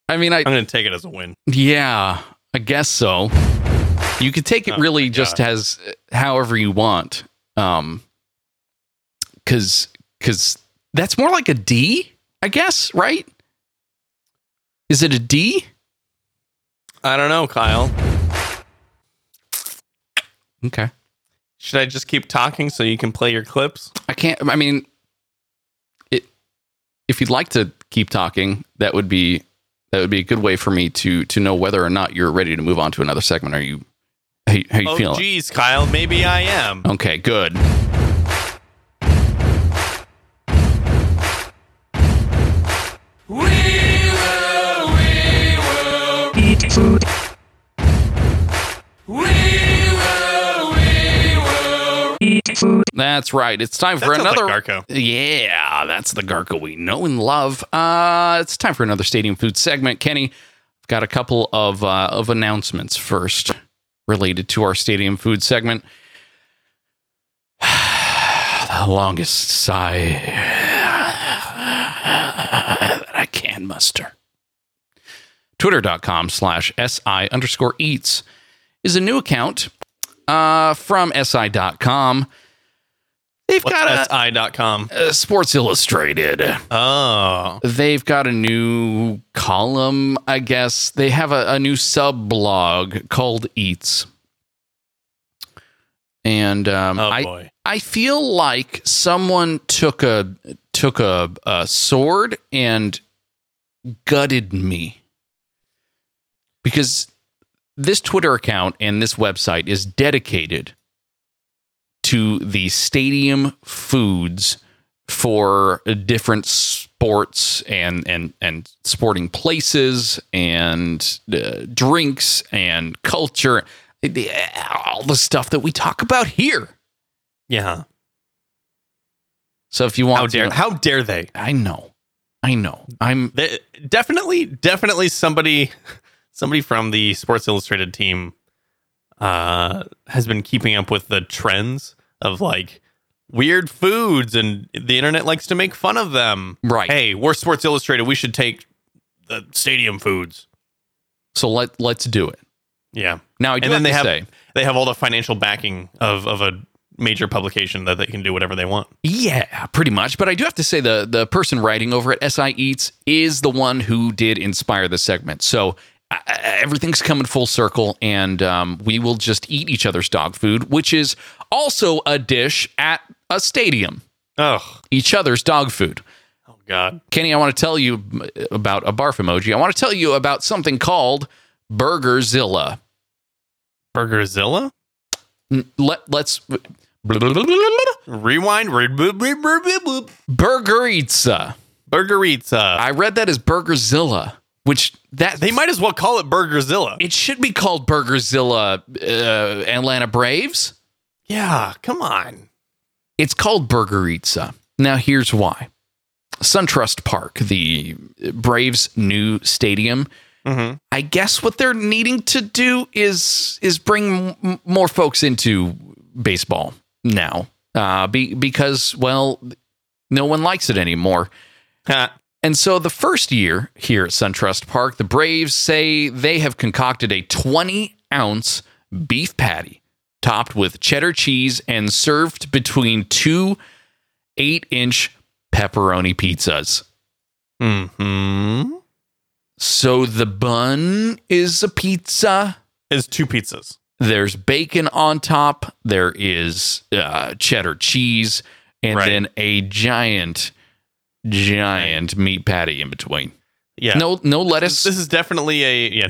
to take it as a win. Yeah, I guess so. You could take it really just as however you want. 'Cause that's more like a D, I guess, right? Is it a D? I don't know, Kyle. Okay. Should I just keep talking so you can play your clips? I can't. I mean, if you'd like to keep talking, that would be a good way for me to know whether or not you're ready to move on to another segment. How you feeling? Oh, geez, Kyle. Maybe I am. Okay, good. We will eat food. Food. That's right. It's time for another. Like Garco. Yeah, that's the Garco we know and love. It's time for another stadium food segment. Kenny, I've got a couple of announcements first related to our stadium food segment. The longest sigh that I can muster. Twitter.com/SI_eats is a new account from SI.com. They've got SI.com. Sports Illustrated. Oh. They've got a new column, I guess. They have a new sub-blog called Eats. And I feel like someone took a sword and gutted me. Because this Twitter account and this website is dedicated to the stadium foods for different sports and sporting places and drinks and culture, all the stuff that we talk about here. Yeah. So if you want, how dare they? I know. They're definitely somebody from the Sports Illustrated team has been keeping up with the trends of like weird foods, and the internet likes to make fun of them. Right. Hey, we're Sports Illustrated. We should take the stadium foods. So let's do it. Yeah. Now I do have to say they have all the financial backing of a major publication that they can do whatever they want. Yeah, pretty much. But I do have to say the person writing over at SI Eats is the one who did inspire the segment. So everything's coming full circle, and we will just eat each other's dog food, which is also a dish at a stadium. Oh, each other's dog food. Oh, God. Kenny, I want to tell you about a barf emoji. I want to tell you about something called Burgerizza. Burgerizza? Let's... Rewind. Burgerizza. Burgerizza. I read that as Burgerizza. Which that they might as well call it Burgerizza. It should be called Burgerizza Atlanta Braves. Yeah, come on. It's called Burgerizza. Now, here's why. SunTrust Park, the Braves' new stadium. Mm-hmm. I guess what they're needing to do is bring more folks into baseball now, because, well, no one likes it anymore. And so the first year here at SunTrust Park, the Braves say they have concocted a 20-ounce beef patty topped with cheddar cheese and served between two 8-inch pepperoni pizzas. Mm-hmm. So the bun is a pizza. It's two pizzas. There's bacon on top. There is cheddar cheese. And then a giant meat patty in between. Yeah. No lettuce. This is definitely a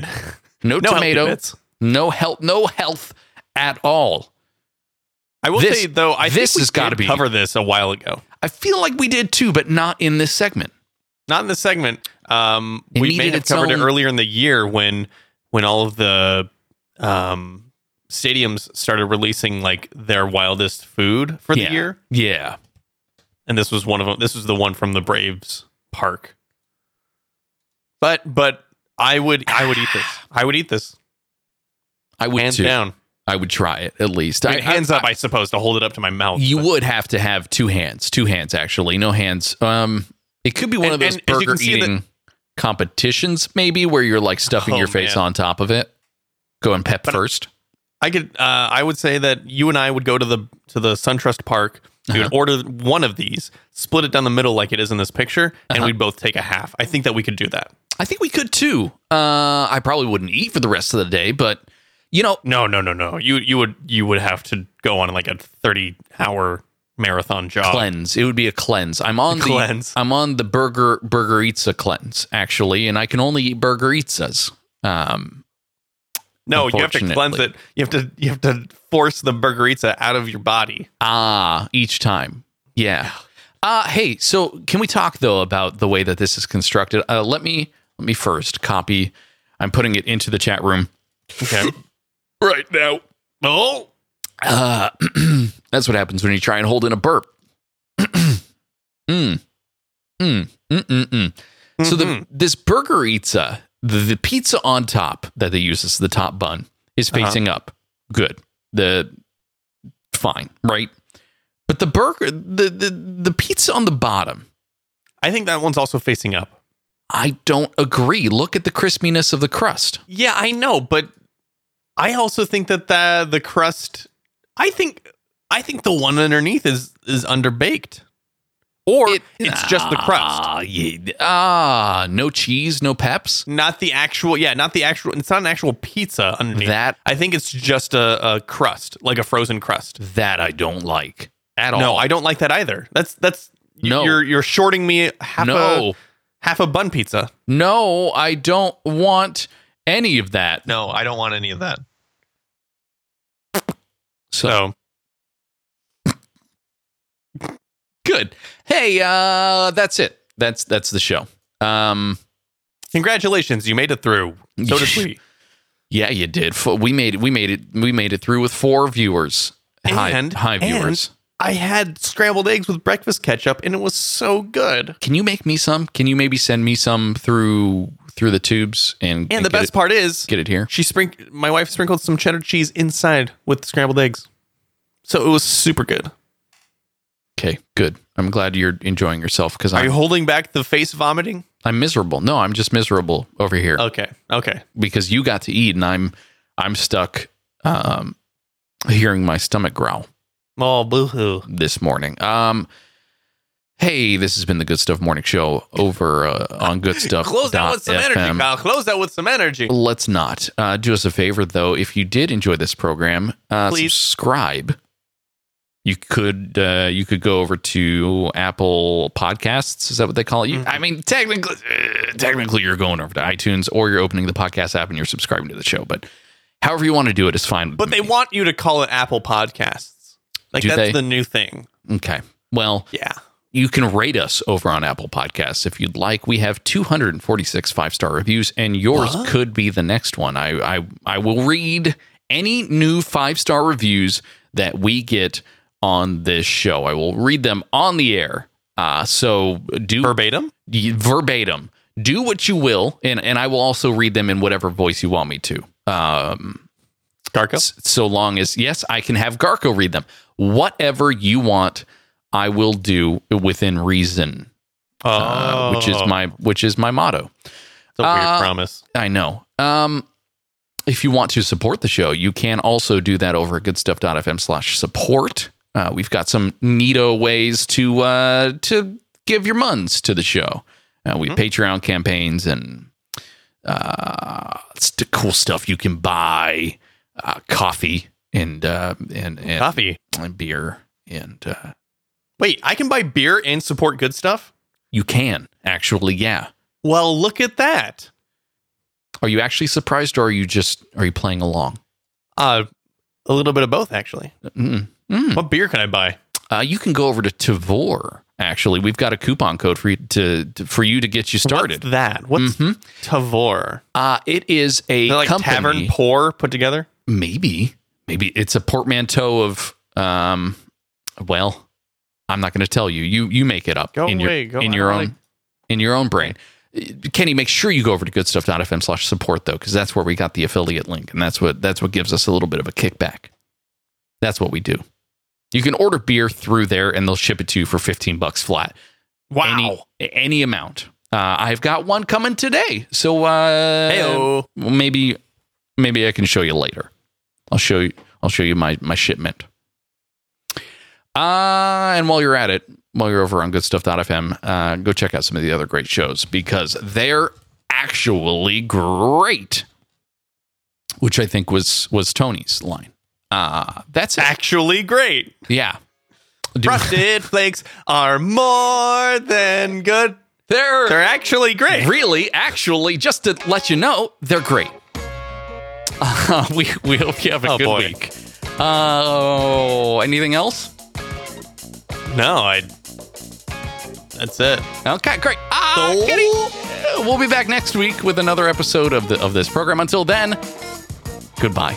no tomato. No health at all. I will say though, I think we did cover this a while ago. I feel like we did too, but not in this segment. Not in this segment. We may have covered it earlier in the year when all of the stadiums started releasing like their wildest food for the year. Yeah. And this was one of them. This was the one from the Braves Park. But I would eat this. I would eat this. I would hands too. Down. I would try it at least. I mean, hands up, I suppose, to hold it up to my mouth. Would have to have two hands. Two hands, actually. No hands. It could be one of those burger eating competitions, maybe, where you're like stuffing your face on top of it. Going pep first. I would say that you and I would go to the SunTrust Park. We would order one of these, split it down the middle like it is in this picture, and we'd both take a half. I think that we could do that. I think we could too. I probably wouldn't eat for the rest of the day, but you know, no. You would have to go on like a 30-hour marathon job cleanse. It would be a cleanse. I'm on the Burgerizza cleanse actually, and I can only eat Burgerizzas. No, you have to cleanse it. You have to force the Burgerizza out of your body. Each time. Yeah. Hey, so can we talk though about the way that this is constructed? Let me first copy. I'm putting it into the chat room. Okay. Right now. Oh. That's what happens when you try and hold in a burp. So this Burgerizza, the pizza on top that they use as the top bun is facing up. Good. Fine, right? But the burger, the pizza on the bottom, I think that one's also facing up. I don't agree. Look at the crispiness of the crust. Yeah, I know, but I also think that the crust. I think the one underneath is underbaked. Or it's just the crust. No cheese, no peps. Not the actual. It's not an actual pizza underneath. That I think it's just a crust, like a frozen crust. That I don't like at all. No, I don't like that either. That's no. You're shorting me half a bun pizza. No, I don't want any of that. No, I don't want any of that. So. Good. Hey, that's it. That's the show. Congratulations, you made it through. So did we. Yeah, you did. We made it through with 4 viewers. Hi viewers. I had scrambled eggs with breakfast ketchup, and it was so good. Can you make me some? Can you maybe send me some through the tubes? And the best part is get it here. My wife sprinkled some cheddar cheese inside with the scrambled eggs, so it was super good. Okay, good. I'm glad you're enjoying yourself. Are you holding back the face vomiting? I'm miserable. No, I'm just miserable over here. Okay. Because you got to eat, and I'm stuck hearing my stomach growl. Oh, boo-hoo. This morning. Hey, this has been the Good Stuff Morning Show over on GoodStuff.fm. Close out with some energy, Kyle. Close out with some energy. Let's not. Do us a favor, though. If you did enjoy this program, please subscribe. You could go over to Apple Podcasts. Is that what they call it? I mean, technically, you're going over to iTunes, or you're opening the podcast app and you're subscribing to the show. But however you want to do it is fine. But they want you to call it Apple Podcasts. Like, that's the new thing. Okay. Well, yeah. You can rate us over on Apple Podcasts if you'd like. We have 246 5-star reviews, and yours could be the next one. I will read any new 5-star reviews that we get on this show. I will read them on the air. So do verbatim. Do what you will, and I will also read them in whatever voice you want me to. Garko? So long as, yes, I can have Garko read them. Whatever you want, I will do within reason. Which is my motto. It's a weird promise. I know. If you want to support the show, you can also do that over at goodstuff.fm/support. We've got some neato ways to give your muns to the show. We have Patreon campaigns and cool stuff you can buy, coffee and coffee and beer and. Wait, I can buy beer and support Good Stuff? You can actually, yeah. Well, look at that. Are you actually surprised, or are you playing along? A little bit of both, actually. What beer can I buy? You can go over to Tavor. Actually, we've got a coupon code for you to get you started. What's that? What's Tavor? It is a company. Tavern pour put together. Maybe it's a portmanteau of well, I'm not going to tell you. You make it up in your own brain. Kenny, make sure you go over to goodstuff.fm/support, though, because that's where we got the affiliate link, and that's what gives us a little bit of a kickback. That's what we do. You can order beer through there, and they'll ship it to you for $15 flat. Wow. Any amount. I've got one coming today, so hey-o. Maybe I can show you later. I'll show you my shipment. And while you're at it, while you're over on GoodStuff.fm, go check out some of the other great shows, because they're actually great, which I think was Tony's line. That's it. Actually great. Yeah. Frosted Flakes are more than good. They're actually great. Really, actually, just to let you know, they're great. We hope you have a good week. Anything else? No, that's it. Okay, great. We'll be back next week with another episode of this program. Until then, goodbye.